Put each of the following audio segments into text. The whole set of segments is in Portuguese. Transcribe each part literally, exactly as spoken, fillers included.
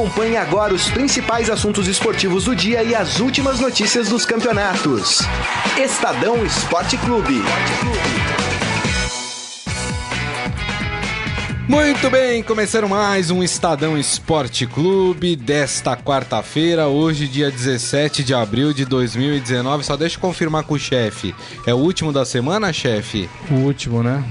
Acompanhe agora os principais assuntos esportivos do dia e as últimas notícias dos campeonatos. Estadão Esporte Clube. Muito bem, começaram mais um Estadão Esporte Clube desta quarta-feira, hoje dia dezessete de abril de dois mil e dezenove. Só deixa eu confirmar com o chefe. É o último da semana, chefe? O último, né?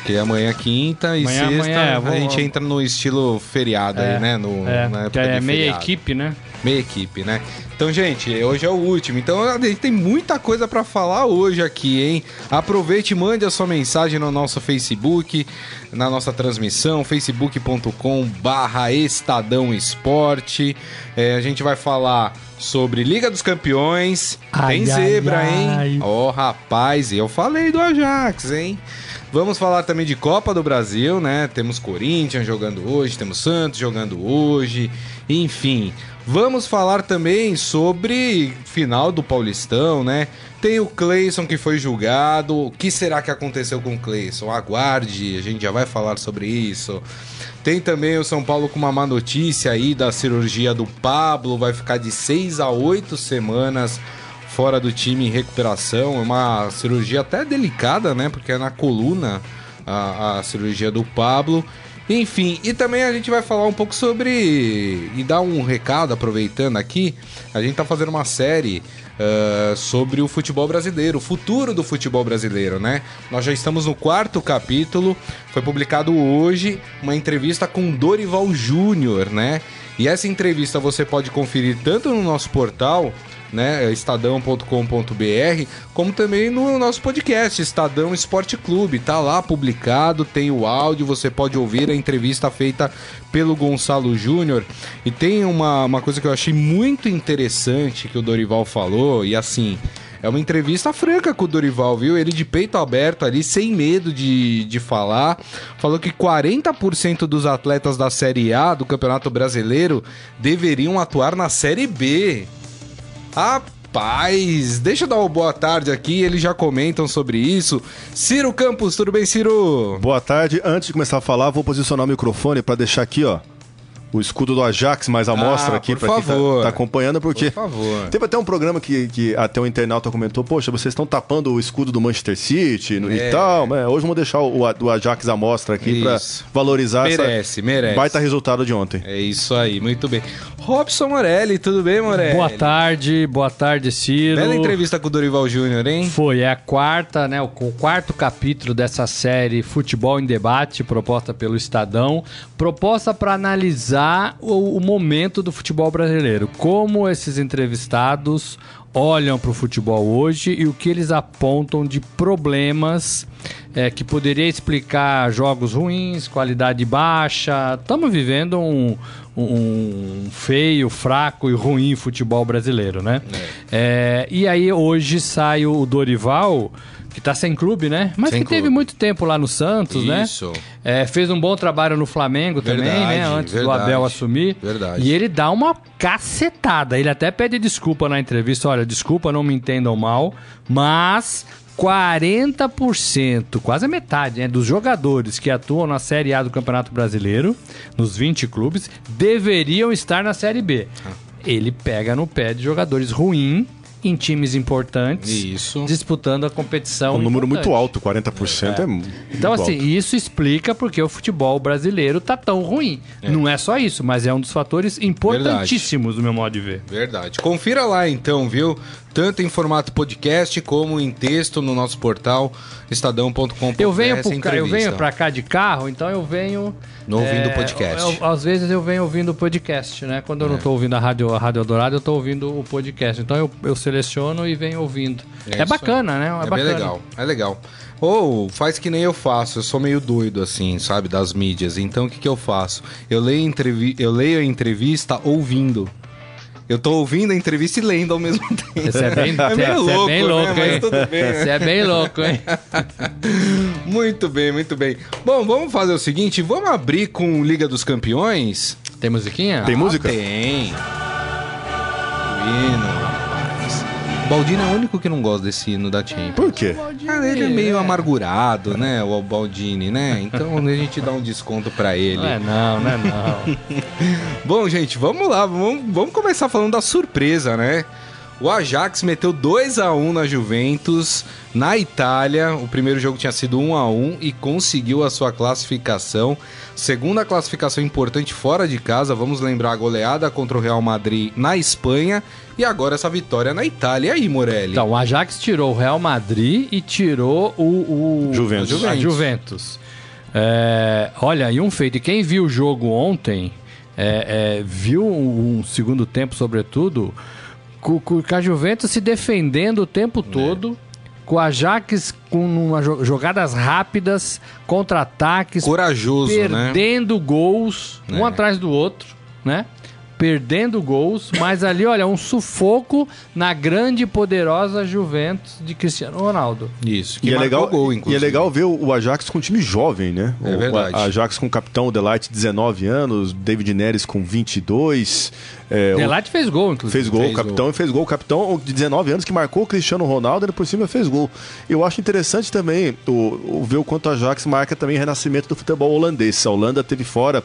Porque amanhã quinta e amanhã, sexta amanhã, é, vou... a gente entra no estilo feriado é, aí, né? No, é, na época é meia equipe, né? Meia equipe, né? Então, gente, hoje é o último. Então, a gente tem muita coisa para falar hoje aqui, hein? Aproveite e mande a sua mensagem no nosso Facebook, na nossa transmissão, facebook ponto com barra Estadão Esporte. É, a gente vai falar sobre Liga dos Campeões. Ai, tem zebra, ai, hein? Ai. Oh, rapaz, eu falei do Ajax, hein? Vamos falar também de Copa do Brasil, né? Temos Corinthians jogando hoje, temos Santos jogando hoje, enfim. Vamos falar também sobre final do Paulistão, né? Tem o Cleyson que foi julgado. O que será que aconteceu com o Cleyson? Aguarde, a gente já vai falar sobre isso. Tem também o São Paulo com uma má notícia aí da cirurgia do Pablo. Vai ficar de seis a oito semanas fora do time em recuperação. É uma cirurgia até delicada, né? Porque é na coluna a, a cirurgia do Pablo. Enfim, e também a gente vai falar um pouco sobre... E dar um recado, aproveitando aqui, a gente tá fazendo uma série uh, sobre o futebol brasileiro, o futuro do futebol brasileiro, né? Nós já estamos no quarto capítulo, foi publicado hoje uma entrevista com Dorival Júnior, né? E essa entrevista você pode conferir tanto no nosso portal... né, estadão ponto com ponto br, como também no nosso podcast Estadão Esporte Clube, tá lá publicado, tem o áudio, você pode ouvir a entrevista feita pelo Gonçalo Júnior. E tem uma, uma coisa que eu achei muito interessante que o Dorival falou, e assim, é uma entrevista franca com o Dorival, viu? Ele de peito aberto ali, sem medo de, de falar. Falou que quarenta por cento dos atletas da Série A do Campeonato Brasileiro deveriam atuar na Série B. Rapaz, deixa eu dar uma boa tarde aqui, eles já comentam sobre isso. Ciro Campos, tudo bem, Ciro? Boa tarde, antes de começar a falar, vou posicionar o microfone para deixar aqui, ó, o escudo do Ajax mais à mostra ah, aqui para quem tá, tá acompanhando, porque por favor. Teve até um programa que, que até um internauta comentou, poxa, vocês estão tapando o escudo do Manchester City no, é. e tal, né? Hoje vou deixar o, o Ajax à mostra aqui para valorizar merece, essa merece. baita resultado de ontem. É isso aí, muito bem. Robson Morelli, tudo bem, Morelli? Boa tarde, boa tarde, Ciro. Bela entrevista com o Dorival Júnior, hein? Foi, é a quarta, né, o, o quarto capítulo dessa série Futebol em Debate, proposta pelo Estadão, proposta para analisar o, o momento do futebol brasileiro, como esses entrevistados olham para o futebol hoje e o que eles apontam de problemas é, que poderia explicar jogos ruins, qualidade baixa. Estamos vivendo um... um feio, fraco e ruim futebol brasileiro, né? É. É, e aí hoje sai o Dorival, que tá sem clube, né? Mas sem que clube. Teve muito tempo lá no Santos, Isso. né? Isso. É, fez um bom trabalho no Flamengo verdade, também, né? Antes verdade, do Abel assumir. Verdade. E ele dá uma cacetada. Ele até pede desculpa na entrevista. Olha, desculpa, não me entendam mal, mas... quarenta por cento, quase a metade, né, dos jogadores que atuam na Série A do Campeonato Brasileiro, nos vinte clubes, deveriam estar na Série B. Ah. Ele pega no pé de jogadores ruins em times importantes, isso. disputando a competição. Um número importante. Muito alto, quarenta por cento é, é muito Então, assim, alto. Isso explica porque o futebol brasileiro tá tão ruim. É. Não é só isso, mas é um dos fatores importantíssimos, Verdade. Do meu modo de ver. Verdade. Confira lá, então, viu? Tanto em formato podcast como em texto no nosso portal estadão ponto com ponto br. Eu venho pra, eu venho pra cá de carro, então eu venho... No ouvindo o é, podcast. Eu, às vezes eu venho ouvindo o podcast, né? Quando eu é. não tô ouvindo a Rádio, a Rádio Eldorado, eu tô ouvindo o podcast. Então eu, eu seleciono e venho ouvindo. É, é bacana, né? É, é bacana. Bem legal, é legal. Ou faz que nem eu faço, eu sou meio doido assim, sabe? Das mídias. Então o que, que eu faço? Eu leio, entrevi- eu leio a entrevista ouvindo. Eu tô ouvindo a entrevista e lendo ao mesmo tempo. Você é bem, é meio é, louco, é bem louco, né? Hein? Mas tudo bem. Você é bem louco, hein? Muito bem, muito bem. Bom, vamos fazer o seguinte, vamos abrir com Liga dos Campeões? Tem musiquinha? Tem ah, música? Tem. Hino, rapaz. Baldini é o único que não gosta desse hino da Champions. Por quê? Ah, ele é meio é. amargurado, né? O Baldini, né? Então a gente dá um desconto pra ele. Não é não, não é não. Bom, gente, vamos lá. Vamos, vamos começar falando da surpresa, né? O Ajax meteu dois a um na Juventus, na Itália. O primeiro jogo tinha sido um a um e conseguiu a sua classificação. Segunda classificação importante fora de casa. Vamos lembrar a goleada contra o Real Madrid na Espanha. E agora essa vitória na Itália. E aí, Morelli? Então, o Ajax tirou o Real Madrid e tirou o, o... Juventus. Juventus. A Juventus. É... Olha, e um feito. E quem viu o jogo ontem, é, é, viu um segundo tempo, sobretudo... Com a Juventus se defendendo o tempo todo, é. com o Ajax com uma jogadas rápidas, contra-ataques, corajoso, perdendo né? gols, é. um atrás do outro, né? Perdendo gols, mas ali, olha, um sufoco na grande e poderosa Juventus de Cristiano Ronaldo. Isso, que e é legal o gol, inclusive. E é legal ver o Ajax com um time jovem, né? É o, verdade. O Ajax com o capitão Delight, dezenove anos, David Neres com vinte e dois. É, Delight o... fez gol, inclusive. Fez gol, fez o capitão gol. fez gol. O capitão de dezenove anos que marcou o Cristiano Ronaldo, ele por cima fez gol. Eu acho interessante também o, o ver o quanto o Ajax marca também o renascimento do futebol holandês. A Holanda teve fora...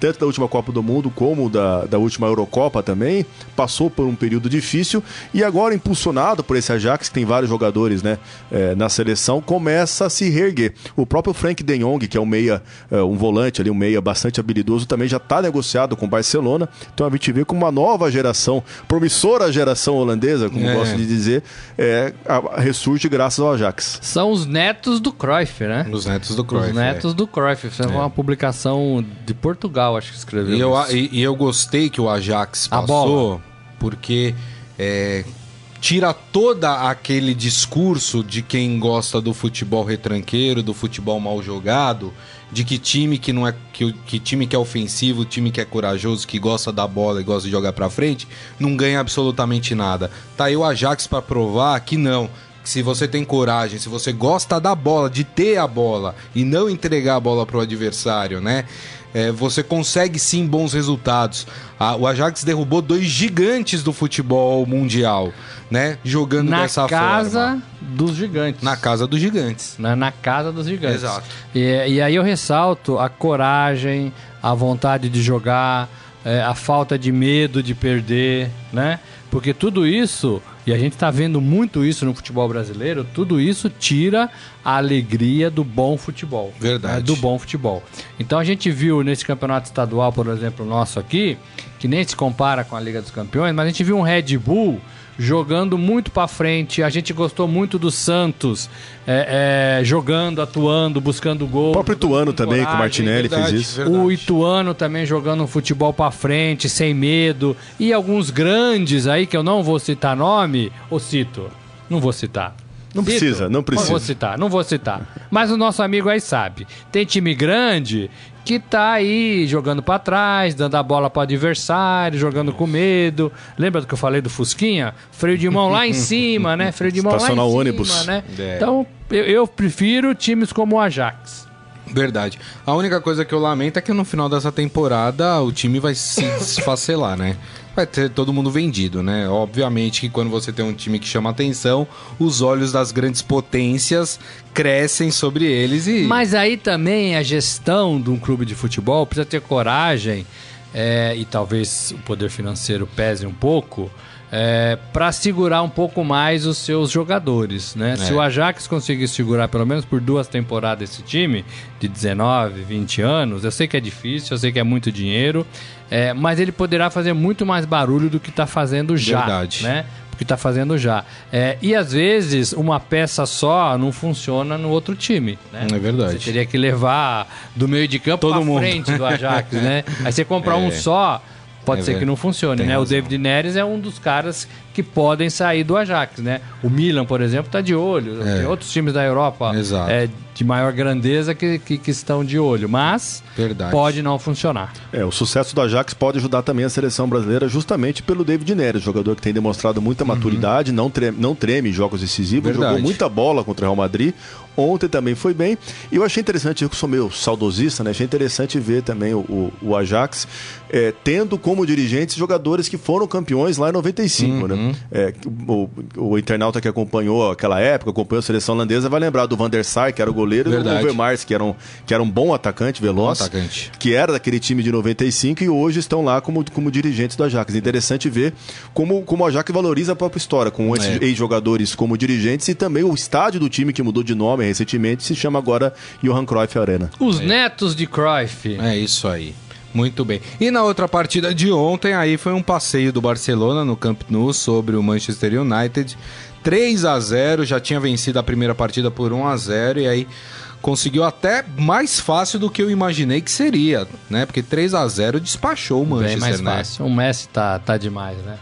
tanto da última Copa do Mundo como da, da última Eurocopa também, passou por um período difícil e agora impulsionado por esse Ajax, que tem vários jogadores né, é, na seleção, começa a se reerguer. O próprio Frank de Jong, que é um meia, é, um volante ali, um meia bastante habilidoso, também já está negociado com o Barcelona, então a gente vê como uma nova geração, promissora geração holandesa, como é. gosto de dizer, é, a, ressurge graças ao Ajax. São os netos do Cruyff, né? Os netos do Cruyff. Os netos é. do Cruyff, isso é uma é. publicação de Portugal, acho que escreveu. E eu, e, e eu gostei que o Ajax passou, porque é, tira todo aquele discurso de quem gosta do futebol retranqueiro, do futebol mal jogado, de que time que não é que, que time que é ofensivo, time que é corajoso, que gosta da bola e gosta de jogar pra frente, não ganha absolutamente nada. Tá aí o Ajax pra provar que não. Se você tem coragem, se você gosta da bola, de ter a bola e não entregar a bola para o adversário, né? É, você consegue sim bons resultados. A, o Ajax derrubou dois gigantes do futebol mundial, né? Jogando na dessa forma. Na casa dos gigantes. Na casa dos gigantes. Na, na casa dos gigantes. Exato. E, e aí eu ressalto a coragem, a vontade de jogar, é, a falta de medo de perder, né? Porque tudo isso, e a gente está vendo muito isso no futebol brasileiro, tudo isso tira a alegria do bom futebol. Verdade. Né? Do bom futebol. Então a gente viu nesse campeonato estadual, por exemplo, nosso aqui, que nem se compara com a Liga dos Campeões, mas a gente viu um Red Bull jogando muito para frente. A gente gostou muito do Santos é, é, jogando, atuando, buscando gol. O próprio Ituano também, coragem, com o Martinelli verdade, fez isso. Verdade. O Ituano também jogando futebol para frente, sem medo. E alguns grandes aí, que eu não vou citar nome, ou cito? Não vou citar. Não Cito? precisa, não precisa. Não vou citar, não vou citar. Mas o nosso amigo aí sabe. Tem time grande que tá aí jogando pra trás, dando a bola pro adversário, jogando com medo. Lembra do que eu falei do Fusquinha? Freio de mão lá em cima, né? Freio de mão Estacionar lá em ônibus. cima, né? É. Então, eu, eu prefiro times como o Ajax. Verdade. A única coisa que eu lamento é que no final dessa temporada o time vai se desfacelar, né? Vai ter todo mundo vendido, né? Obviamente que quando você tem um time que chama atenção, os olhos das grandes potências crescem sobre eles e... Mas aí também a gestão de um clube de futebol precisa ter coragem, é, e talvez o poder financeiro pese um pouco, é, para segurar um pouco mais os seus jogadores, né? É. Se o Ajax conseguir segurar pelo menos por duas temporadas esse time, de dezenove, vinte anos, eu sei que é difícil, eu sei que é muito dinheiro, é, mas ele poderá fazer muito mais barulho do que está fazendo já, Verdade. né? O que está fazendo já. É, e às vezes uma peça só não funciona no outro time, né? É verdade. Você teria que levar do meio de campo para frente do Ajax, né? Aí você comprar é. um só... Pode é ser que não funcione, Tem né? Razão. O David Neres é um dos caras que podem sair do Ajax, né? O Milan, por exemplo, está de olho. É. Tem outros times da Europa é, de maior grandeza que, que, que estão de olho, mas Verdade. pode não funcionar. É, o sucesso do Ajax pode ajudar também a seleção brasileira justamente pelo David Neres, jogador que tem demonstrado muita maturidade, uhum. não, treme, não treme em jogos decisivos, Verdade. jogou muita bola contra o Real Madrid. Ontem também foi bem. E eu achei interessante, eu que sou meio saudosista, né? Achei interessante ver também o, o, o Ajax é, tendo como dirigentes jogadores que foram campeões lá em noventa e cinco, uhum. né? Uhum. É, o, o internauta que acompanhou aquela época, acompanhou a seleção holandesa, vai lembrar do Van der Sar, que era o goleiro, Verdade. E do Overmars, que era um, que era um bom atacante, veloz, bom atacante. Que era daquele time de noventa e cinco e hoje estão lá como, como dirigentes do Ajax. Interessante ver como, como o Ajax valoriza a própria história, com esses é. ex-jogadores como dirigentes e também o estádio do time que mudou de nome recentemente, se chama agora Johan Cruyff Arena. Os é. netos de Cruyff. É isso aí. Muito bem. E na outra partida de ontem, aí foi um passeio do Barcelona no Camp Nou sobre o Manchester United. três a zero, já tinha vencido a primeira partida por um a zero e aí conseguiu até mais fácil do que eu imaginei que seria, né? Porque três a zero despachou o Manchester. Bem mais fácil. Né? O Messi tá, tá demais, né?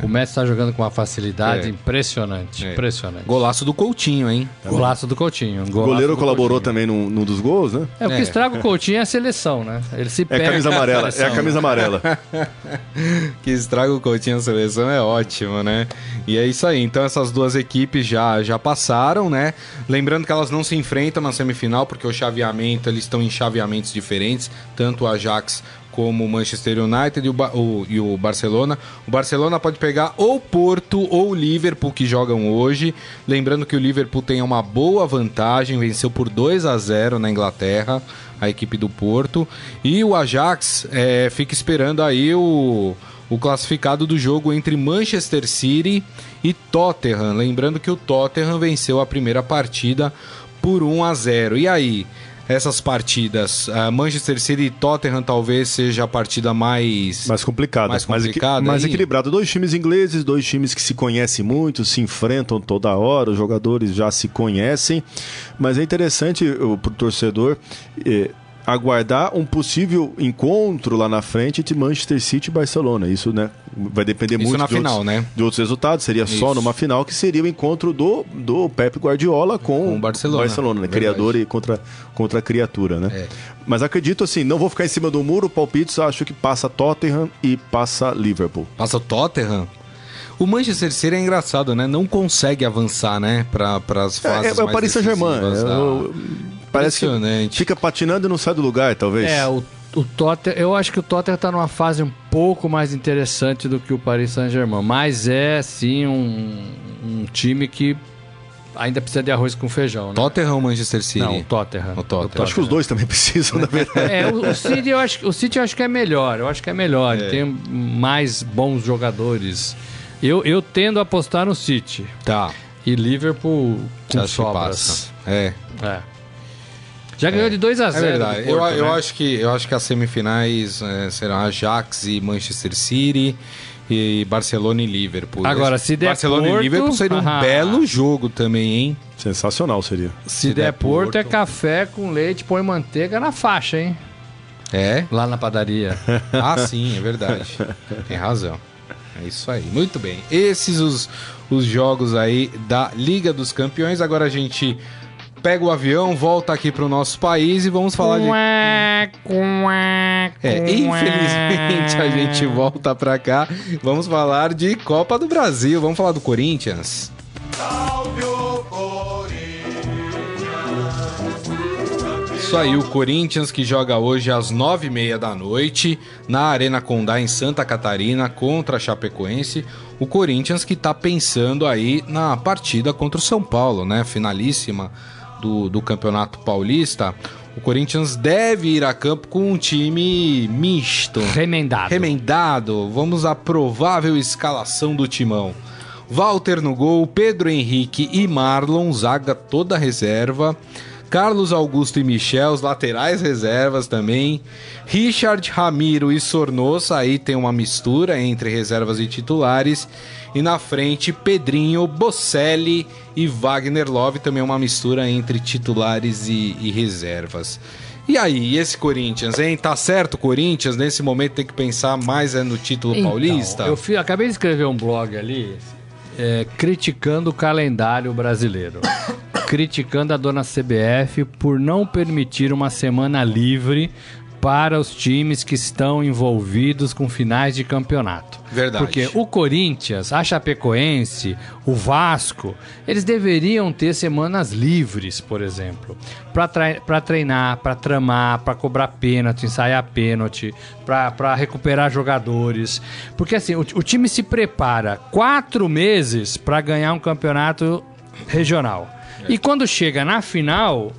O Messi tá jogando com uma facilidade é. impressionante, é. impressionante. Golaço do Coutinho, hein? Golaço do Coutinho. Golaço o goleiro colaborou Coutinho. também num, num dos gols, né? É, o que é. estraga o Coutinho é a seleção, né? Ele se perde. É a camisa amarela, é a camisa amarela. Que estraga o Coutinho na seleção é ótimo, né? E é isso aí. Então essas duas equipes já, já passaram, né? Lembrando que elas não se enfrentam na semifinal, porque o chaveamento, eles estão em chaveamentos diferentes, tanto o Ajax como o Manchester United e o, ba- o, e o Barcelona. O Barcelona pode pegar ou Porto ou o Liverpool, que jogam hoje. Lembrando que o Liverpool tem uma boa vantagem, venceu por dois a zero na Inglaterra, a equipe do Porto. E o Ajax é, fica esperando aí o, o classificado do jogo entre Manchester City e Tottenham. Lembrando que o Tottenham venceu a primeira partida por um a zero. E aí? Essas partidas, uh, Manchester City e Tottenham talvez seja a partida mais... Mais complicada. Mais, complicada, mais, equi- mais equilibrada. Dois times ingleses, dois times que se conhecem muito, se enfrentam toda hora, os jogadores já se conhecem. Mas é interessante para o torcedor eh, aguardar um possível encontro lá na frente entre Manchester City e Barcelona. Isso, né, vai depender Isso muito na de, final, outros, né? de outros resultados. Seria Isso. só numa final que seria o encontro do, do Pep Guardiola com, com o Barcelona. Barcelona, né? Criador e contra, contra a criatura, né? É. Mas acredito assim, não vou ficar em cima do muro, palpites, acho que passa Tottenham e passa Liverpool. Passa Tottenham? O Manchester City é engraçado, né? Não consegue avançar, né? Para as fases é, é, mais Paris Saint-Germain. Parece que fica patinando e não sai do lugar, talvez. É, o, o Tottenham, eu acho que o Tottenham está numa fase um pouco mais interessante do que o Paris Saint-Germain. Mas é, sim, um, um time que ainda precisa de arroz com feijão, né? Tottenham ou Manchester City? Não, o Tottenham. O Tottenham. Eu acho que os dois também precisam, na verdade. É, o, o, City, eu acho, o City eu acho que é melhor. Eu acho que é melhor. É. Ele tem mais bons jogadores. Eu, eu tendo a apostar no City. Tá. E Liverpool com sobras. É. É. Já ganhou é, de dois a zero. É verdade. Porto, eu, né? eu, acho que, eu acho que as semifinais é, serão Ajax e Manchester City e Barcelona e Liverpool. Agora, se der Barcelona Porto... Barcelona e Liverpool seria ah, um belo jogo também, hein? Sensacional seria. Se, se der, der Porto, Porto, é café com leite, põe manteiga na faixa, hein? É? Lá na padaria. Ah, sim, é verdade. Tem razão. É isso aí. Muito bem. Esses os, os jogos aí da Liga dos Campeões. Agora a gente... pega o avião, volta aqui pro nosso país e vamos falar de... É, infelizmente a gente volta pra cá. Vamos falar de Copa do Brasil. Vamos falar do Corinthians. Isso aí, o Corinthians que joga hoje às nove e meia da noite na Arena Condá, em Santa Catarina, contra a Chapecoense. O Corinthians que tá pensando aí na partida contra o São Paulo, né? Finalíssima Do, do Campeonato Paulista. O Corinthians deve ir a campo com um time misto, remendado, remendado. Vamos à provável escalação do timão: Walter no gol, Pedro Henrique e Marlon, zaga toda reserva, Carlos Augusto e Michel, os laterais reservas também, Richard, Ramiro e Sornosa. Aí tem uma mistura entre reservas e titulares. E na frente, Pedrinho, Bocelli e Wagner Love, também uma mistura entre titulares e, e reservas. E aí, esse Corinthians, hein? Tá certo o Corinthians? Nesse momento tem que pensar mais é no título então, paulista? Eu fui, acabei de escrever um blog ali, é, criticando o calendário brasileiro. Criticando a dona C B F por não permitir uma semana livre para os times que estão envolvidos com finais de campeonato. Verdade. Porque o Corinthians, a Chapecoense, o Vasco, eles deveriam ter semanas livres, por exemplo, para treinar, para tramar, para cobrar pênalti, ensaiar pênalti, para recuperar jogadores. Porque assim, o, o time se prepara quatro meses para ganhar um campeonato regional. É. E quando chega na final,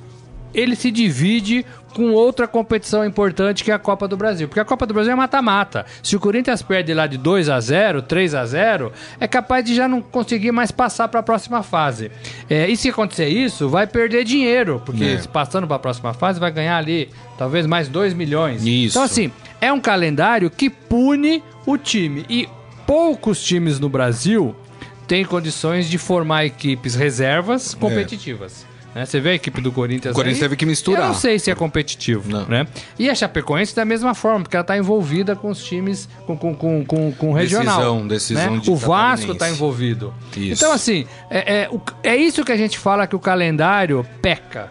ele se divide com outra competição importante, que é a Copa do Brasil. Porque a Copa do Brasil é mata-mata. Se o Corinthians perde lá de dois a zero, três a zero, é capaz de já não conseguir mais passar para a próxima fase. É, e se acontecer isso, vai perder dinheiro, porque é. passando para a próxima fase vai ganhar ali talvez mais dois milhões. Isso. Então assim, é um calendário que pune o time. E poucos times no Brasil têm condições de formar equipes reservas competitivas. É. Né? Você vê a equipe do Corinthians. O Corinthians aí, teve que misturar. Eu não sei se é competitivo. Não. Né? E a Chapecoense da mesma forma, porque ela está envolvida com os times, com, com, com, com, com o regional. Decisão, decisão né? de O Vasco está envolvido. Isso. Então, assim, é, é, é isso que a gente fala que o calendário peca.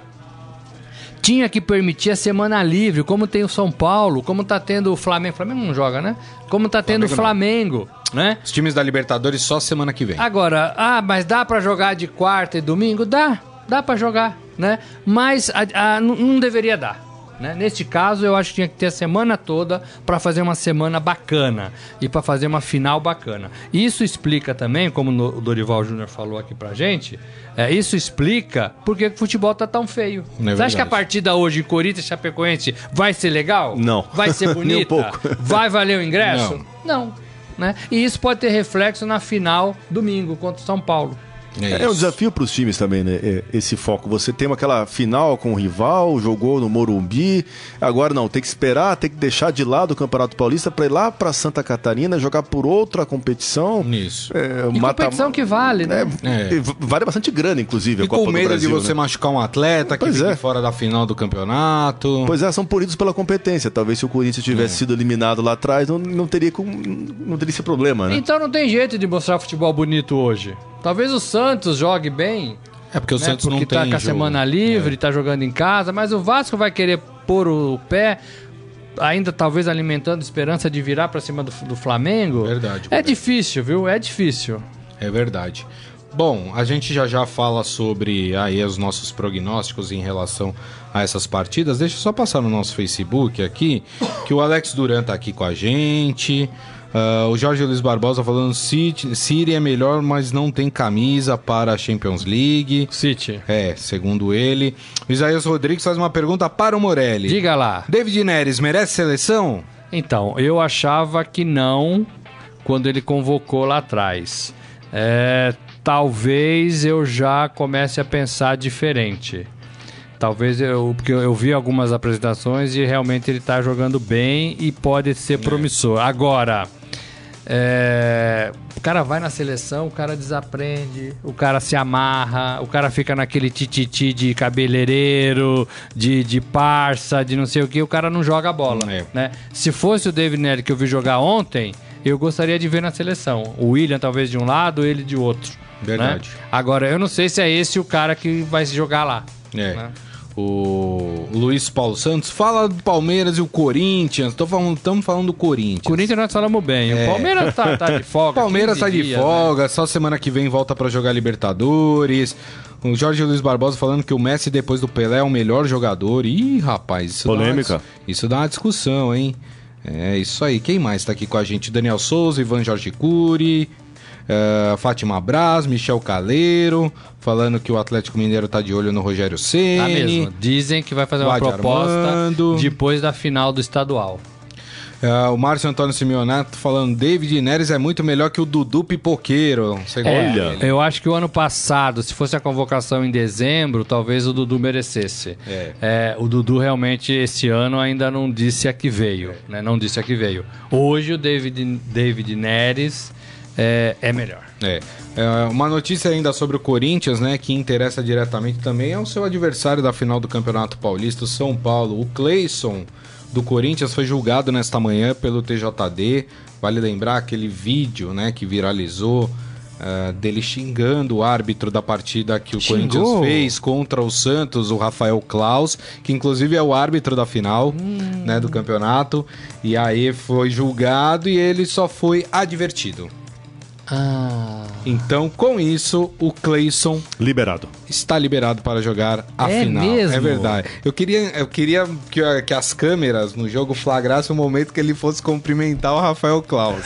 Tinha que permitir a semana livre, como tem o São Paulo, como está tendo o Flamengo. O Flamengo não joga, né? Como está tendo o Flamengo. Flamengo. Né? Os times da Libertadores só semana que vem. Agora, ah, mas dá para jogar de quarta e domingo? Dá. Dá pra jogar, né? Mas a, a, não deveria dar, né? Neste caso, eu acho que tinha que ter a semana toda pra fazer uma semana bacana e pra fazer uma final bacana. Isso explica também, como no, o Dorival Júnior falou aqui pra gente, é, isso explica porque o futebol tá tão feio. É Você verdade. Acha que a partida hoje em Corinthians e Chapecoense vai ser legal? Não. Vai ser bonita? Nem um pouco. Vai valer o ingresso? Não. Não, né? E isso pode ter reflexo na final domingo contra o São Paulo. É, é um desafio para os times também, né? Esse foco. Você tem aquela final com o rival, jogou no Morumbi. Agora não, tem que esperar, tem que deixar de lado o Campeonato Paulista para ir lá para Santa Catarina jogar por outra competição. Isso. É, e mata... competição que vale, né? É, é. Vale bastante grana, inclusive, e a Copa do Brasil. Com medo de você né? machucar um atleta que fica é. fora da final do campeonato. Pois é, são punidos pela competência. Talvez se o Corinthians tivesse é. sido eliminado lá atrás, não, não, teria, não teria esse problema, né? Então não tem jeito de mostrar futebol bonito hoje. Talvez o Santos jogue bem. É porque o né? Santos porque não tá tem Porque tá com a jogo. semana livre, é. tá jogando em casa. Mas o Vasco vai querer pôr o pé, ainda talvez alimentando esperança de virar pra cima do, do Flamengo. Verdade. É difícil, viu? É difícil. É verdade. Bom, a gente já já fala sobre aí os nossos prognósticos em relação a essas partidas. Deixa eu só passar no nosso Facebook aqui, que o Alex Duran tá aqui com a gente. Uh, o Jorge Luiz Barbosa falando City, City é melhor, mas não tem camisa para a Champions League. City. É, segundo ele. O Isaías Rodrigues faz uma pergunta para o Morelli. Diga lá. David Neres merece seleção? Então, eu achava que não quando ele convocou lá atrás. É, talvez eu já comece a pensar diferente. Talvez eu, porque eu vi algumas apresentações e realmente ele está jogando bem e pode ser promissor. Agora... É, o cara vai na seleção, o cara desaprende, o cara se amarra, o cara fica naquele tititi de cabeleireiro, de, de parça, de não sei o que, o cara não joga a bola. É. Né? Se fosse o David Neres que eu vi jogar ontem, eu gostaria de ver na seleção. O William talvez de um lado, ele de outro. Verdade. Né? Agora, eu não sei se é esse o cara que vai se jogar lá. É. Né? O Luiz Paulo Santos fala do Palmeiras e o Corinthians. Estamos falando, falando do Corinthians. Corinthians nós falamos bem. É. O Palmeiras tá, tá de folga. O Palmeiras tá de dias, folga. Né? Só semana que vem volta para jogar Libertadores. O Jorge Luiz Barbosa falando que o Messi depois do Pelé é o melhor jogador. Ih, rapaz. Isso Polêmica. Dá uma, isso dá uma discussão, hein? É isso aí. Quem mais tá aqui com a gente? Daniel Souza, Ivan Jorge Cury... Uh, Fátima Braz, Michel Caleiro, falando que o Atlético Mineiro tá de olho no Rogério Ceni. Tá mesmo. Dizem que vai fazer uma proposta Armando. Depois da final do estadual. Uh, o Márcio Antônio Simeonato falando David Neres é muito melhor que o Dudu Pipoqueiro. Olha, é, eu acho que o ano passado, se fosse a convocação em dezembro, talvez o Dudu merecesse. É. É, o Dudu realmente esse ano ainda não disse a que veio. Né? Não disse a que veio. Hoje o David, David Neres... É, é melhor. É. É, uma notícia ainda sobre o Corinthians, né, que interessa diretamente também, é o seu adversário da final do Campeonato Paulista, o São Paulo. O Cleyson do Corinthians foi julgado nesta manhã pelo T J D. Vale lembrar aquele vídeo, né, que viralizou uh, dele xingando o árbitro da partida que o Xingou. Corinthians fez contra o Santos, o Rafael Claus, que inclusive é o árbitro da final. Hum. né, do campeonato. E aí foi julgado e ele só foi advertido. Ah. Então, com isso, o Cleyson liberado. Está liberado para jogar a é final. Mesmo? É verdade. Eu queria, eu queria que, que as câmeras no jogo flagrassem o momento que ele fosse cumprimentar o Rafael Claus.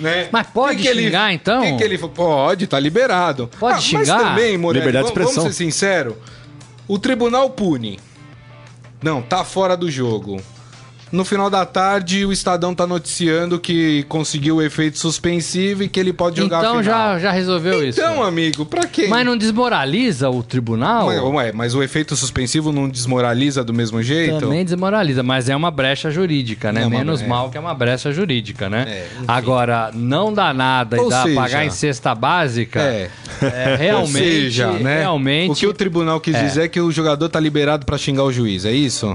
Né? Mas pode que xingar, ele, então? Que que ele, pode, tá liberado. Pode ah, xingar? Mas também, Morelli, liberdade de expressão. Vamos ser sinceros, o tribunal pune. Não, tá fora do jogo. No final da tarde, o Estadão tá noticiando que conseguiu o efeito suspensivo e que ele pode jogar então, a final. Então já, já resolveu então, isso. Então, amigo, pra quem? Mas não desmoraliza o tribunal? Ué, ué, mas o efeito suspensivo não desmoraliza do mesmo jeito? Também desmoraliza, mas é uma brecha jurídica, né? É Menos bre... mal que é uma brecha jurídica, né? É, agora, não dá nada e dá seja, a pagar em cesta básica, é, é realmente... seja, né? realmente... O que o tribunal quis é. dizer é que o jogador tá liberado pra xingar o juiz, é isso?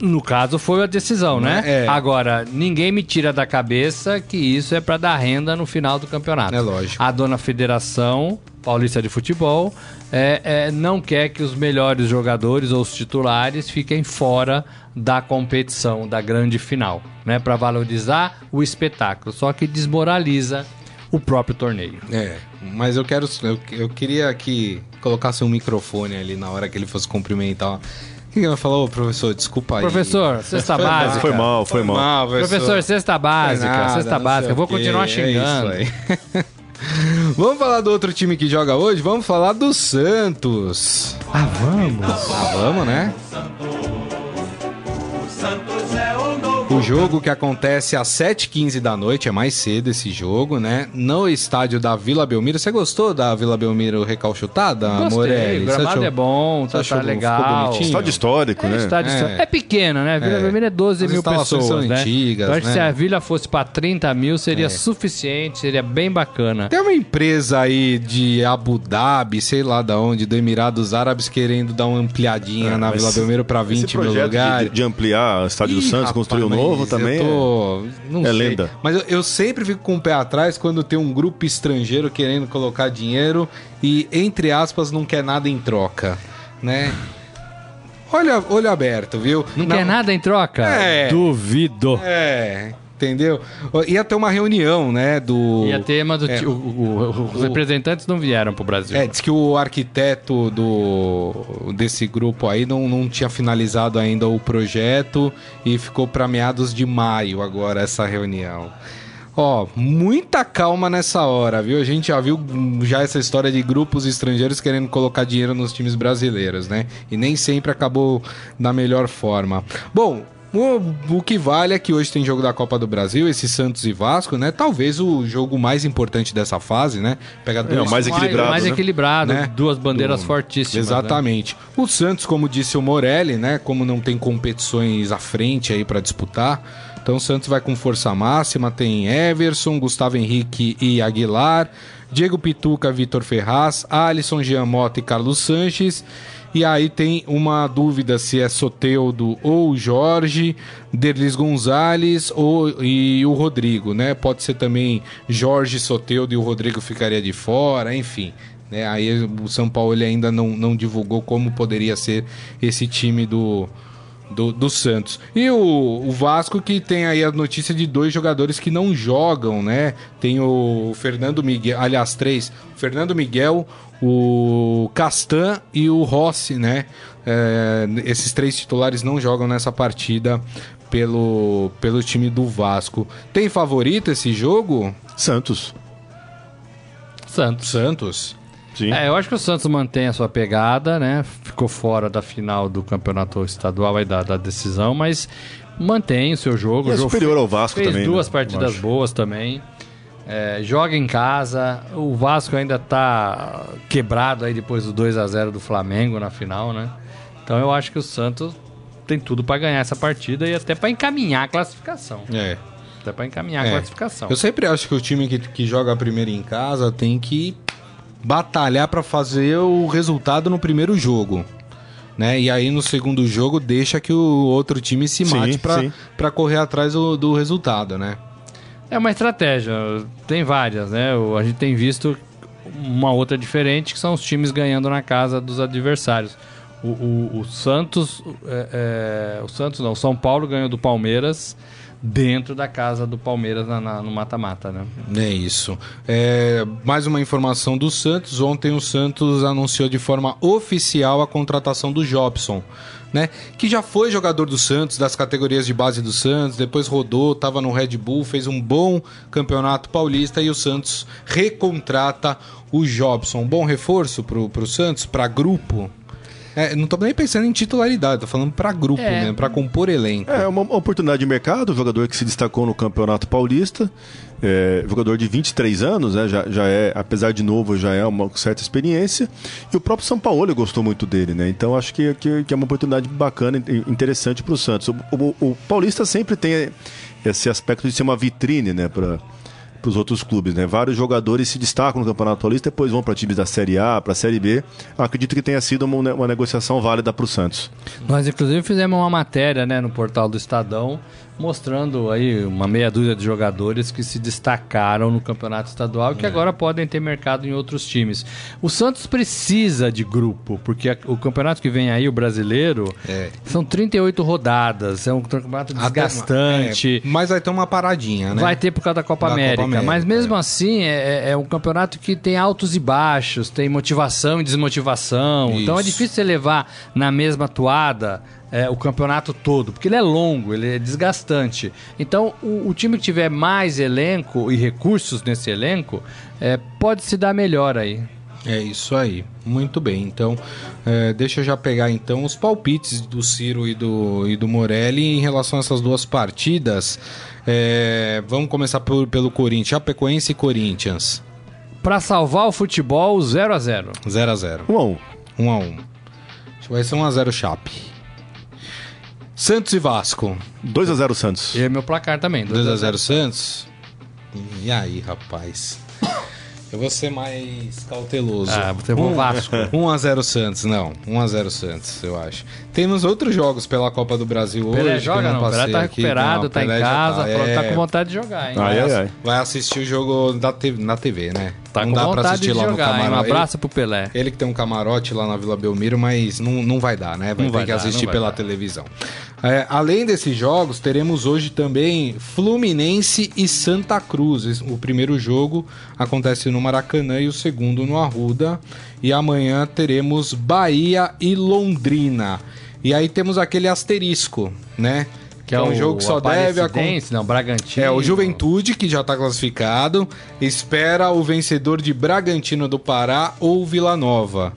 No caso, foi a decisão, né? É. Agora, ninguém me tira da cabeça que isso é para dar renda no final do campeonato. É lógico. A dona Federação Paulista de Futebol é, é, não quer que os melhores jogadores ou os titulares fiquem fora da competição, da grande final, né? Para valorizar o espetáculo. Só que desmoraliza o próprio torneio. É, mas eu quero... Eu, eu queria que colocasse um microfone ali na hora que ele fosse cumprimentar... O que ele falou, professor? Desculpa aí. Professor, cesta foi básica. Mal, foi mal, foi mal. mal professor. professor, cesta básica, nada, cesta básica. Eu vou continuar xingando. É isso aí. Vamos falar do outro time que joga hoje? Vamos falar do Santos. Ah, vamos. Ah, vamos, né? O jogo que acontece às sete e quinze da noite, é mais cedo esse jogo, né? No estádio da Vila Belmiro. Você gostou da Vila Belmiro recalchutada, Morelli? O gramado achou... é bom, tá, tá legal. Estádio histórico, é, né? Estádio é. é pequena, né? Vila é. Belmiro é doze mil pessoas, são né? antigas, então, acho né? que se a Vila fosse para trinta mil, seria é. suficiente, seria bem bacana. Tem uma empresa aí de Abu Dhabi, sei lá da onde, do Emirados Árabes, querendo dar uma ampliadinha é, na Vila Belmiro para vinte mil lugares. De, de ampliar o estádio Ih, do Santos, construir um novo. Novo também tô... é, não é sei. lenda. Mas eu, eu sempre fico com o pé atrás quando tem um grupo estrangeiro querendo colocar dinheiro e, entre aspas, não quer nada em troca, né? Olha, olho aberto, viu? Não, não quer nada em troca? É. Duvido. É... Entendeu? Ia ter uma reunião, né? Do... Ia ter, mas é, o, o, o, os o, representantes não vieram pro Brasil. É, diz que o arquiteto do, desse grupo aí não, não tinha finalizado ainda o projeto e ficou para meados de maio agora essa reunião. Ó, muita calma nessa hora, viu? A gente já viu já essa história de grupos estrangeiros querendo colocar dinheiro nos times brasileiros, né? E nem sempre acabou da melhor forma. Bom... O, o que vale é que hoje tem jogo da Copa do Brasil, esse Santos e Vasco, né? Talvez o jogo mais importante dessa fase, né? Pega dois, é, o mais equilibrado, mais, né? mais equilibrado, né? Duas bandeiras do... fortíssimas. Exatamente. Né? O Santos, como disse o Morelli, né? Como não tem competições à frente aí para disputar... Então o Santos vai com força máxima, tem Everson, Gustavo Henrique e Aguilar, Diego Pituca, Vitor Ferraz, Alisson, Jean Mota e Carlos Sanches. E aí tem uma dúvida se é Soteldo ou Jorge, Derlis Gonzalez ou, e o Rodrigo, né? Pode ser também Jorge, Soteldo e o Rodrigo ficaria de fora, enfim... Né? Aí o São Paulo ele ainda não, não divulgou como poderia ser esse time do... Do, do Santos. E o, o Vasco que tem aí a notícia de dois jogadores que não jogam, né? Tem o Fernando Miguel, aliás, três. O Fernando Miguel, o Castan e o Rossi, né? É, esses três titulares não jogam nessa partida pelo, pelo time do Vasco. Tem favorito esse jogo? Santos. Santos. Santos. Sim. É, eu acho que o Santos mantém a sua pegada, né? Ficou fora da final do campeonato estadual aí da, da decisão, mas mantém o seu jogo. É o jogo superior foi, ao Vasco fez também. Fez duas né? partidas boas também. É, joga em casa. O Vasco ainda tá quebrado aí depois do dois a zero do Flamengo na final, né? Então eu acho que o Santos tem tudo para ganhar essa partida e até para encaminhar a classificação. É. Até para encaminhar é. a classificação. Eu sempre acho que o time que, que joga primeiro em casa tem que... batalhar para fazer o resultado no primeiro jogo, né? E aí no segundo jogo deixa que o outro time se mate para correr atrás do, do resultado, né? É uma estratégia, tem várias, né? A gente tem visto uma outra diferente que são os times ganhando na casa dos adversários. O, o, o Santos, é, é, o Santos não, o São Paulo ganhou do Palmeiras dentro da casa do Palmeiras na, na, no mata-mata, né? É isso. É, mais uma informação do Santos. Ontem o Santos anunciou de forma oficial a contratação do Jobson, né? Que já foi jogador do Santos, das categorias de base do Santos, depois rodou, estava no Red Bull, fez um bom campeonato paulista e o Santos recontrata o Jobson. Bom reforço pro, pro Santos, para grupo. É, não tô nem pensando em titularidade, tô falando pra grupo, é. né? Pra compor elenco. É uma oportunidade de mercado, jogador que se destacou no Campeonato Paulista, é, jogador de vinte e três anos, né? Já, já é, apesar de novo, já é uma certa experiência. E o próprio São Paulo gostou muito dele, né? Então acho que, que, que é uma oportunidade bacana e interessante pro Santos. O, o, o Paulista sempre tem esse aspecto de ser uma vitrine, né? Pra... para os outros clubes, né? Vários jogadores se destacam no Campeonato Paulista, depois vão para times da Série A, para a Série B. Acredito que tenha sido uma, uma negociação válida para o Santos. Nós, inclusive, fizemos uma matéria, né, no portal do Estadão, mostrando aí uma meia dúzia de jogadores que se destacaram no Campeonato Estadual e que é. agora podem ter mercado em outros times. O Santos precisa de grupo, porque a, o campeonato que vem aí, o brasileiro, é. são trinta e oito rodadas, é um campeonato desgastante. Uma, é, mas vai ter uma paradinha, né? Vai ter por causa da Copa, da América, Copa América, mas mesmo é. assim é, é um campeonato que tem altos e baixos, tem motivação e desmotivação. Isso. Então é difícil você levar na mesma toada É, o campeonato todo, porque ele é longo, ele é desgastante. Então, o, o time que tiver mais elenco e recursos nesse elenco, é, pode se dar melhor aí. É isso aí, muito bem. Então, é, deixa eu já pegar então os palpites do Ciro e do, e do Morelli em relação a essas duas partidas. É, vamos começar por, pelo Corinthians, Chapecoense e Corinthians. Para salvar o futebol, zero a zero. zero a zero. um a um. um a um. Vai ser um a zero Chape. Santos e Vasco. dois a zero Santos. E é meu placar também. dois a zero Santos. E aí, rapaz? Eu vou ser mais cauteloso. Ah, vou ter um Vasco. um a zero Santos, não. um a zero Santos, eu acho. Temos outros jogos pela Copa do Brasil hoje. Pelé joga, não. O Pelé tá recuperado, tá em casa, tá com vontade de jogar, hein? Ai, ai, ai. Vai assistir o jogo da T V, na T V, né? Tá não com dá vontade pra assistir de lá jogar, no camarote. Um abraço pro Pelé. Ele, ele que tem um camarote lá na Vila Belmiro, mas não, não vai dar, né? Vai não ter vai que assistir dar, pela dar. televisão. É, além desses jogos, teremos hoje também Fluminense e Santa Cruz. O primeiro jogo acontece no Maracanã e o segundo no Arruda. E amanhã teremos Bahia e Londrina. E aí temos aquele asterisco, né? Que é um jogo que só deve a não, Bragantino. É, o Juventude, que já está classificado, espera o vencedor de Bragantino do Pará ou Vila Nova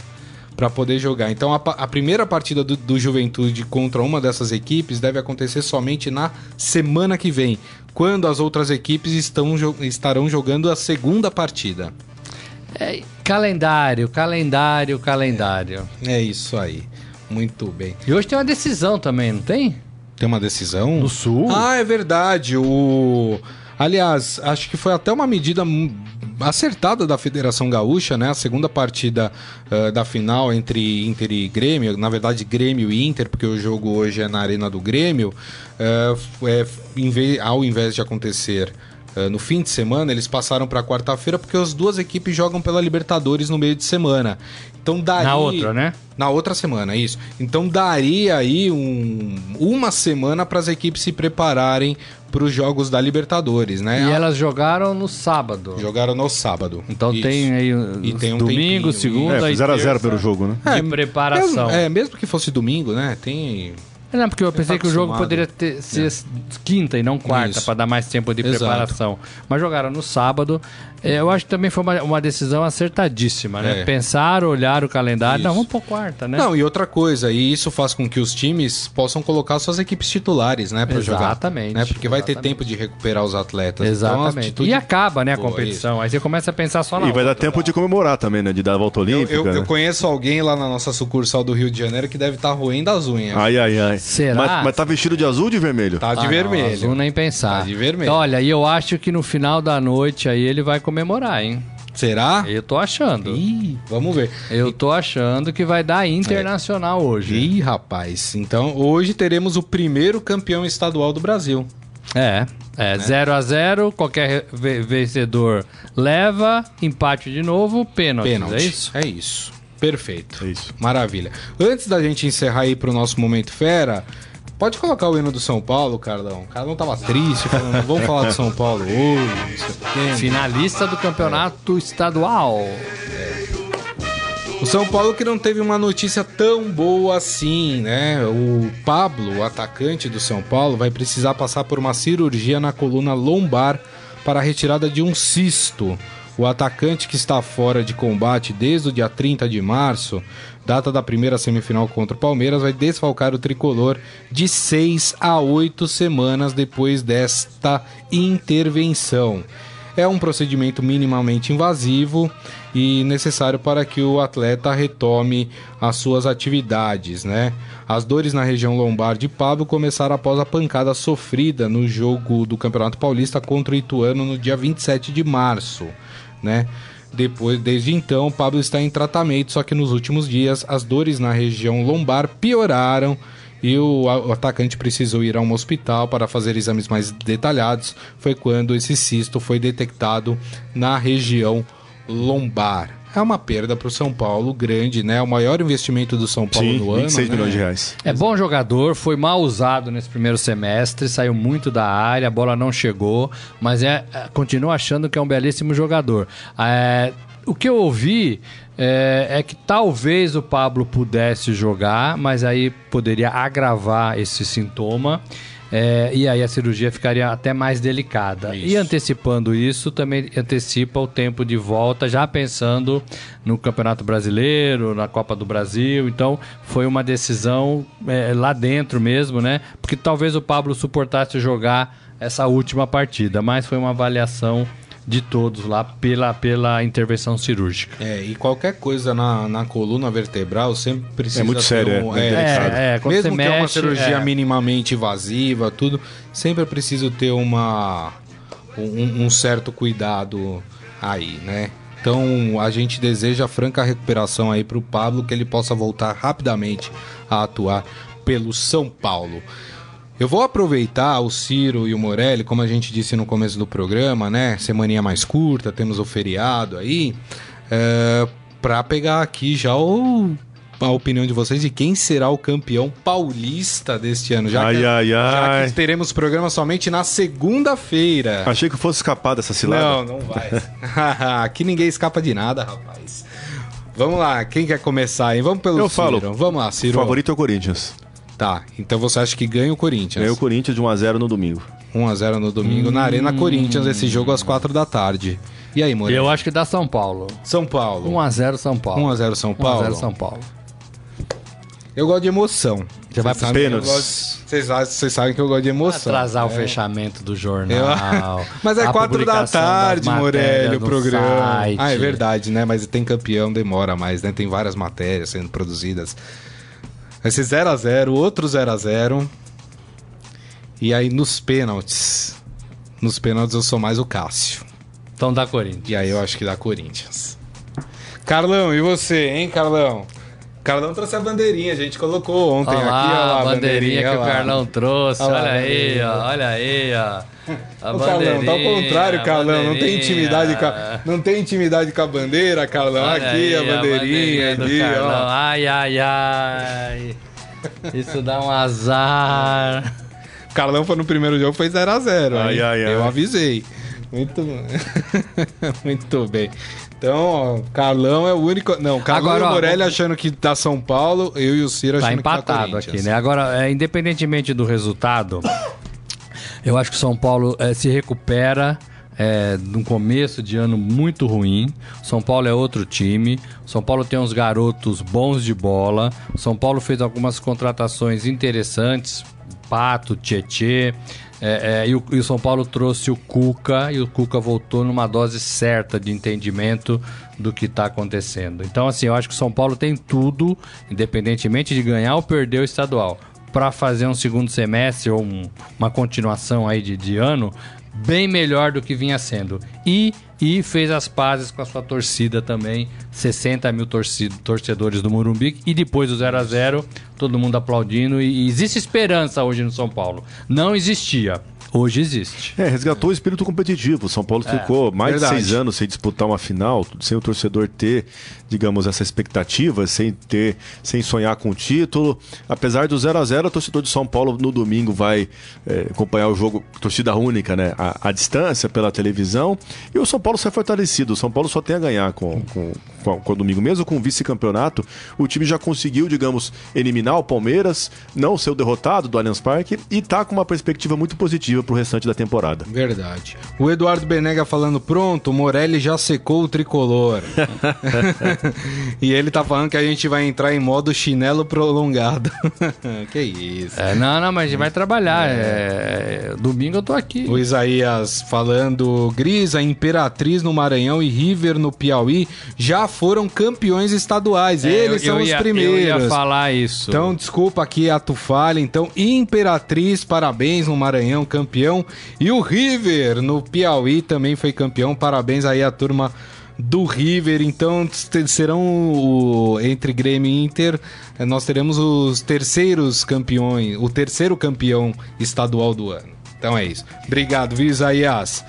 para poder jogar. Então a, a primeira partida do, do Juventude contra uma dessas equipes deve acontecer somente na semana que vem, quando as outras equipes estão, estarão jogando a segunda partida. É, calendário, calendário, calendário. É, é isso aí. Muito bem. E hoje tem uma decisão também, não tem? Tem uma decisão? Do Sul? Ah, é verdade. O... Aliás, acho que foi até uma medida acertada da Federação Gaúcha, né? A segunda partida uh, da final entre Inter e Grêmio, na verdade Grêmio e Inter, porque o jogo hoje é na Arena do Grêmio, uh, é, em vez, ao invés de acontecer uh, no fim de semana, eles passaram para quarta-feira, porque as duas equipes jogam pela Libertadores no meio de semana. Então daí... Na outra, né? Na outra semana, isso. Então daria aí um, uma semana para as equipes se prepararem para os jogos da Libertadores, né? E elas jogaram no sábado. Jogaram no sábado. Então isso. Tem aí e tem um domingo, tempinho, segunda é, e terça. zero a zero pelo jogo, né? É, de preparação. Mesmo, é, mesmo que fosse domingo, né? Tem... Não, porque eu pensei que o jogo poderia ter, ser é. quinta e não quarta, para dar mais tempo de Exato. preparação. Mas jogaram no sábado. Eu acho que também foi uma, uma decisão acertadíssima, né? É. Pensar, olhar o calendário. Isso. Não, vamos para quarta, né? Não, e outra coisa, e isso faz com que os times possam colocar suas equipes titulares, né? Para jogar. Exatamente. Né? Porque vai Exatamente. ter tempo de recuperar os atletas. Exatamente. Então, atitude... E acaba, né, a competição. Pô, aí você começa a pensar só na E outra. Vai dar tempo de comemorar também, né? De dar a volta olímpica. Eu, eu, né? eu conheço alguém lá na nossa sucursal do Rio de Janeiro que deve estar tá roendo as unhas. Ai, ai, ai. Será? Mas, mas tá vestido de azul ou de vermelho? Tá de ah, vermelho. Não, azul nem pensar. Tá de vermelho. Olha, e eu acho que no final da noite aí ele vai comemorar, hein? Será? Eu tô achando. Ih, vamos ver. Eu tô achando que vai dar Internacional é. hoje. Ih, rapaz. Então, hoje teremos o primeiro campeão estadual do Brasil. É, é, zero a zero, qualquer vencedor leva, empate de novo, pênalti, é isso? É isso. Perfeito. É isso. Maravilha. Antes da gente encerrar aí pro nosso Momento Fera, pode colocar o hino do São Paulo, Carlão. O Carlão tava triste, falando, vamos falar do São Paulo hoje. Finalista do campeonato estadual. É. O São Paulo que não teve uma notícia tão boa assim, né? O Pablo, o atacante do São Paulo, vai precisar passar por uma cirurgia na coluna lombar para a retirada de um cisto. O atacante, que está fora de combate desde o dia trinta de março, data da primeira semifinal contra o Palmeiras, vai desfalcar o tricolor de seis a oito semanas depois desta intervenção. É um procedimento minimamente invasivo e necessário para que o atleta retome as suas atividades, né? As dores na região lombar de Pablo começaram após a pancada sofrida no jogo do Campeonato Paulista contra o Ituano no dia vinte e sete de março, né? Depois, desde então, Pablo está em tratamento, só que nos últimos dias as dores na região lombar pioraram e o atacante precisou ir a um hospital para fazer exames mais detalhados. Foi quando esse cisto foi detectado na região lombar. É uma perda para o São Paulo grande, né? O maior investimento do São Paulo, sim, no ano. vinte e seis milhões de reais. É bom jogador, foi mal usado nesse primeiro semestre, saiu muito da área, a bola não chegou, mas é, continua achando que é um belíssimo jogador. É, o que eu ouvi é, é que talvez o Pablo pudesse jogar, mas aí poderia agravar esse sintoma. É, e aí a cirurgia ficaria até mais delicada. Isso. E antecipando isso, também antecipa o tempo de volta, já pensando no Campeonato Brasileiro, na Copa do Brasil. Então, foi uma decisão é, lá dentro mesmo, né? Porque talvez o Pablo suportasse jogar essa última partida, mas foi uma avaliação de todos lá pela, pela intervenção cirúrgica. É, e qualquer coisa na, na coluna vertebral sempre precisa... É muito sério, um, é, é, é, é quando mesmo você que mexe, é uma cirurgia é. minimamente invasiva, tudo, sempre é preciso ter uma, um, um certo cuidado aí, né? Então, a gente deseja franca recuperação aí pro Pablo, que ele possa voltar rapidamente a atuar pelo São Paulo. Eu vou aproveitar o Ciro e o Morelli, como a gente disse no começo do programa, né? Semaninha mais curta, temos o feriado aí, é, para pegar aqui já o, a opinião de vocês de quem será o campeão paulista deste ano. Já, ai, que, ai, já ai. que teremos programa somente na segunda-feira. Achei que eu fosse escapar dessa cilada. Não, não vai. Aqui ninguém escapa de nada, rapaz. Vamos lá, quem quer começar, hein? Vamos pelo eu Ciro. Falo. Vamos lá, Ciro. O favorito é o Corinthians. Tá, então você acha que ganha o Corinthians? Ganha o Corinthians de um a zero no domingo. um a zero no domingo, hum... na Arena Corinthians, esse jogo às quatro da tarde. E aí, Moreira? Eu acho que dá São Paulo. São Paulo. um a zero São Paulo. um a zero São Paulo? um a zero São Paulo. Eu gosto de emoção. Você vai pros pênaltis. Vocês sabem que eu gosto de emoção. Atrasar é. o fechamento do jornal. Eu... Mas é quatro da tarde, Morelli, o programa. Site. Ah, é verdade, né? Mas tem campeão, demora mais, né? Tem várias matérias sendo produzidas. Esse zero a zero, outro zero a zero. E aí nos pênaltis. Nos pênaltis eu sou mais o Cássio. Então dá Corinthians. E aí eu acho que dá Corinthians. Carlão, e você, hein, Carlão? Carlão trouxe a bandeirinha, a gente colocou ontem. Olá, aqui. Olha lá, a bandeirinha, bandeirinha que olha o Carlão trouxe. Olha, olha aí, ó, olha aí, ó. A Ô, Carlão, tá ao contrário, Carlão. Não tem intimidade com a, não tem intimidade com a bandeira, Carlão. Olha aqui aí, a bandeirinha, a bandeirinha ali, ó. Ai, ai, ai. Isso dá um azar. Carlão foi no primeiro jogo, foi zero a zero. Ai, ai, ai. Eu avisei. Muito, muito bem. Então, ó, Carlão é o único... Não, Carlão Agora, e o Morelli ó, achando que dá São Paulo, eu e o Ciro achando tá que dá Corinthians. Aqui, né? Agora, é, independentemente do resultado... Eu acho que o São Paulo é, se recupera é, de um começo de ano muito ruim. São Paulo é outro time. São Paulo tem uns garotos bons de bola. São Paulo fez algumas contratações interessantes. Pato, Tietê. É, é, e, o, e o São Paulo trouxe o Cuca. E o Cuca voltou numa dose certa de entendimento do que está acontecendo. Então, assim, eu acho que o São Paulo tem tudo, independentemente de ganhar ou perder o estadual, para fazer um segundo semestre ou um, uma continuação aí de, de ano bem melhor do que vinha sendo. E, e fez as pazes com a sua torcida também, sessenta mil torcido, torcedores do Morumbi, e depois do zero a zero, todo mundo aplaudindo, e, e existe esperança hoje no São Paulo. Não existia. Hoje existe. É, resgatou é. o espírito competitivo. O São Paulo é, ficou mais verdade. de seis anos sem disputar uma final, sem o torcedor ter, digamos, essa expectativa, sem ter, sem sonhar com o título. Apesar do zero a zero, o torcedor de São Paulo no domingo vai é, acompanhar o jogo, torcida única, né? À, à distância, pela televisão. E o São Paulo sai fortalecido. O São Paulo só tem a ganhar com, com, com, com o domingo. Mesmo com o vice-campeonato, o time já conseguiu, digamos, eliminar o Palmeiras, não ser o derrotado do Allianz Parque, e tá com uma perspectiva muito positiva pro restante da temporada. Verdade. O Eduardo Benega falando, pronto, o Morelli já secou o tricolor. E ele tá falando que a gente vai entrar em modo chinelo prolongado. Que isso. É, não, não, mas a gente vai trabalhar. É. É... Domingo eu tô aqui. O Isaías falando, Grisa, Imperatriz no Maranhão e River no Piauí já foram campeões estaduais. É, Eles eu, são eu os ia, primeiros. Eu ia falar isso. Então, desculpa aqui a tufalha. Então, Imperatriz, parabéns no Maranhão, campeão. E o River no Piauí também foi campeão. Parabéns aí à turma do River. Então, serão o, entre Grêmio e Inter, nós teremos os terceiros campeões, o terceiro campeão estadual do ano. Então é isso. Obrigado, viu, Isaías?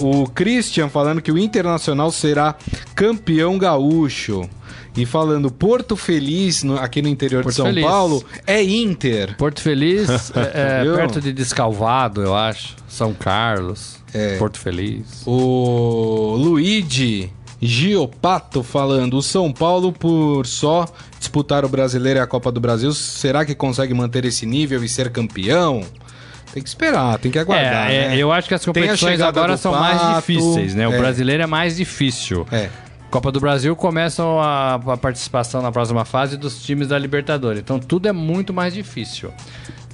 Uh, o Christian falando que o Internacional será campeão gaúcho. E falando, Porto Feliz, no, aqui no interior Porto de São Feliz. Paulo, é Inter. Porto Feliz, é, é, perto de Descalvado, eu acho. São Carlos, é. Porto Feliz. O Luigi Giopato falando, o São Paulo, por só disputar o Brasileiro e a Copa do Brasil, será que consegue manter esse nível e ser campeão? Tem que esperar, tem que aguardar. É, né? Eu acho que as competições agora são Pato, mais difíceis, né? O é. brasileiro é mais difícil. É. Copa do Brasil começa a, a participação na próxima fase dos times da Libertadores. Então tudo é muito mais difícil.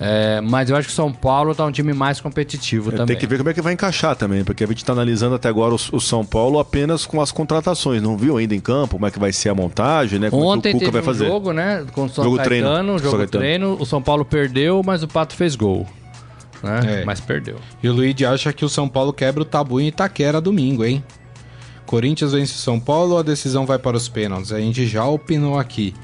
É, mas eu acho que o São Paulo está um time mais competitivo é, também. Tem que ver como é que vai encaixar também, porque a gente está analisando até agora o, o São Paulo apenas com as contratações. Não viu ainda em campo como é que vai ser a montagem, né? Como Ontem é que o Cuca vai fazer. Ontem teve um jogo, né? Com o São jogo Caetano, treino. jogo São treino. Caetano. O São Paulo perdeu, mas o Pato fez gol. Né? É. Mas perdeu. E o Luigi acha que o São Paulo quebra o tabu em Itaquera domingo, hein? Corinthians vence o São Paulo, a decisão vai para os pênaltis. A gente já opinou aqui.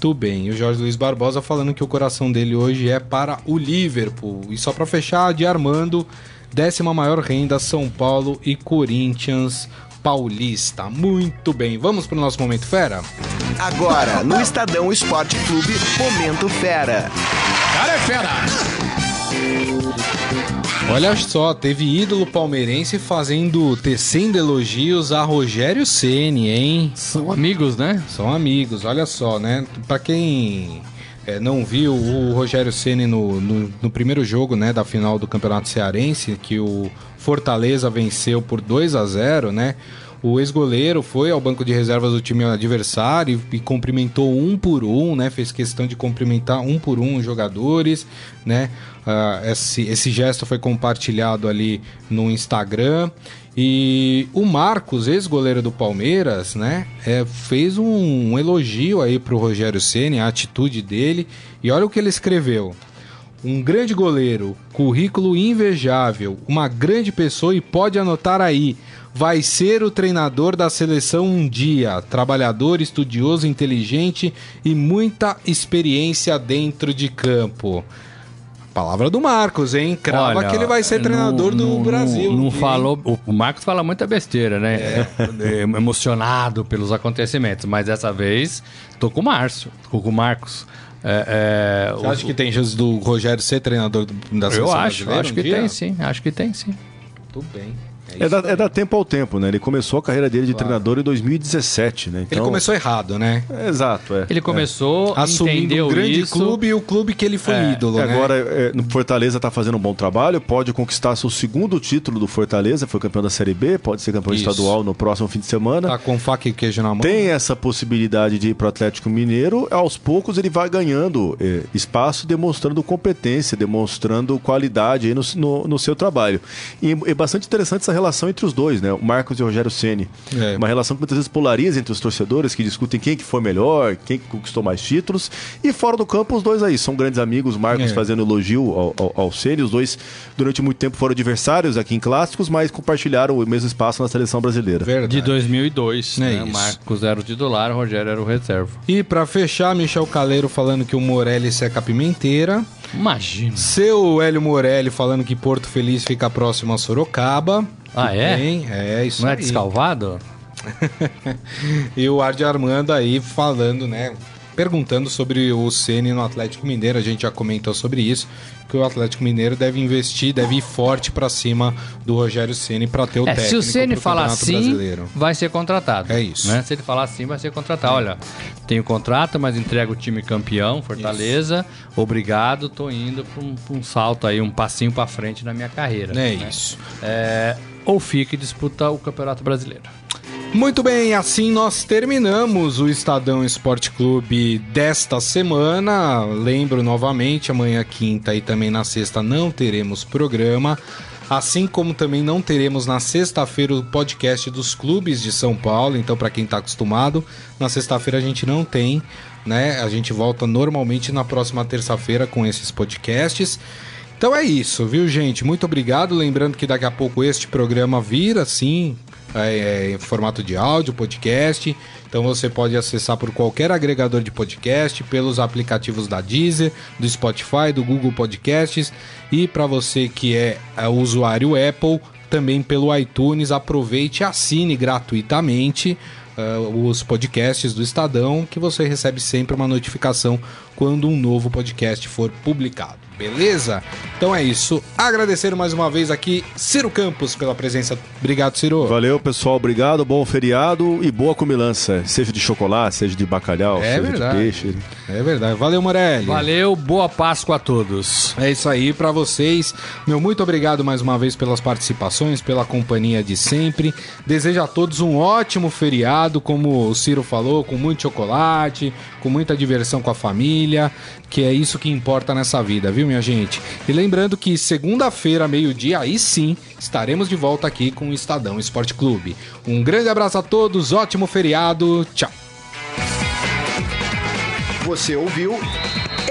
Tudo bem. E o Jorge Luiz Barbosa falando que o coração dele hoje é para o Liverpool. E só para fechar, de Armando, décima maior renda, São Paulo e Corinthians paulista. Muito bem. Vamos para o nosso Momento Fera? Agora, no Estadão Esporte Clube, Momento Fera. Cara é fera! Olha só, teve ídolo palmeirense fazendo, tecendo elogios a Rogério Ceni, hein? São amigos, né? São amigos, olha só, né? Pra quem é, não viu, o Rogério Ceni no, no, no primeiro jogo, né, da final do Campeonato Cearense, que o Fortaleza venceu por dois a zero, né? O ex-goleiro foi ao banco de reservas do time adversário e, e cumprimentou um por um, né? Fez questão de cumprimentar um por um os jogadores, né? Uh, esse, esse gesto foi compartilhado ali no Instagram. E o Marcos, ex-goleiro do Palmeiras, né? É, fez um, um elogio aí pro Rogério Ceni, a atitude dele. E olha o que ele escreveu. Um grande goleiro, currículo invejável, uma grande pessoa e pode anotar aí. Vai ser o treinador da seleção um dia. Trabalhador, estudioso, inteligente e muita experiência dentro de campo. Palavra do Marcos, hein? Crava Olha, que ele vai ser treinador no, no, do Brasil. Não falou, o Marcos fala muita besteira, né? É. É emocionado pelos acontecimentos, mas dessa vez tô com o Márcio, tô com o Marcos. É, é, Você o, acha que tem chance do Rogério ser treinador da seleção? Eu acho, acho um que dia? tem sim, acho que tem sim. Tudo bem. É, é, da, é da tempo ao tempo, né? Ele começou a carreira dele de claro. treinador em dois mil e dezessete, né? Então... Ele começou errado, né? É, exato, é. Ele começou, é. assumindo um grande isso. clube e o clube que ele foi é. ídolo, né? Agora, é, no Fortaleza tá fazendo um bom trabalho, pode conquistar seu segundo título do Fortaleza, foi campeão da Série B, pode ser campeão isso. estadual no próximo fim de semana. Tá com faca e queijo na mão. Tem essa possibilidade de ir pro Atlético Mineiro, aos poucos ele vai ganhando é, espaço, demonstrando competência, demonstrando qualidade aí no, no, no seu trabalho. E é bastante interessante essa relação entre os dois, né? O Marcos e o Rogério Ceni. É. Uma relação que muitas vezes polariza entre os torcedores, que discutem quem que foi melhor, quem que conquistou mais títulos. E fora do campo, os dois aí são grandes amigos. O Marcos é. fazendo elogio ao, ao, ao Ceni. Os dois, durante muito tempo, foram adversários aqui em clássicos, mas compartilharam o mesmo espaço na seleção brasileira. Verdade. De dois mil e dois, né? O Marcos era o titular, o Rogério era o reserva. E pra fechar, Michel Caleiro falando que o Morelli seca a pimenteira. Imagina. Seu Hélio Morelli falando que Porto Feliz fica próximo a Sorocaba. Ah, é? Bem. É, isso. Não aí. É descalvado? E o Ardi Armando aí falando, né? Perguntando sobre o Ceni no Atlético Mineiro. A gente já comentou sobre isso, que o Atlético Mineiro deve investir, deve ir forte pra cima do Rogério Ceni pra ter o é, técnico. Se o Ceni falar sim, vai ser contratado. É isso. Né? Se ele falar sim, vai ser contratado. É. Olha, tenho contrato, mas entrego o time campeão, Fortaleza. Isso. Obrigado, tô indo pra um, pra um salto aí, um passinho pra frente na minha carreira. É né? isso. É, ou fica e disputa o Campeonato Brasileiro. Muito bem, assim nós terminamos o Estadão Esporte Clube desta semana. Lembro novamente, amanhã quinta e também na sexta não teremos programa. Assim como também não teremos na sexta-feira o podcast dos clubes de São Paulo. Então, para quem está acostumado, na sexta-feira a gente não tem, né? A gente volta normalmente na próxima terça-feira com esses podcasts. Então é isso, viu, gente? Muito obrigado. Lembrando que daqui a pouco este programa vira, sim... É, é, em formato de áudio, podcast. Então você pode acessar por qualquer agregador de podcast, pelos aplicativos da Deezer, do Spotify, do Google Podcasts. E para você que é, é usuário Apple, também pelo iTunes, aproveite e assine gratuitamente uh, os podcasts do Estadão, que você recebe sempre uma notificação quando um novo podcast for publicado. Beleza? Então é isso. Agradecer mais uma vez aqui Ciro Campos pela presença. Obrigado, Ciro. Valeu, pessoal. Obrigado. Bom feriado e boa comilança. Seja de chocolate, seja de bacalhau, é seja verdade. de peixe. É verdade. Valeu, Morelli. Valeu. Boa Páscoa a todos. É isso aí pra vocês. Meu muito obrigado mais uma vez pelas participações, pela companhia de sempre. Desejo a todos um ótimo feriado, como o Ciro falou, com muito chocolate, com muita diversão com a família, que é isso que importa nessa vida, viu? Minha gente. E lembrando que segunda-feira, meio-dia, aí sim, estaremos de volta aqui com o Estadão Esporte Clube. Um grande abraço a todos, ótimo feriado, tchau. Você ouviu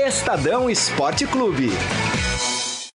Estadão Esporte Clube.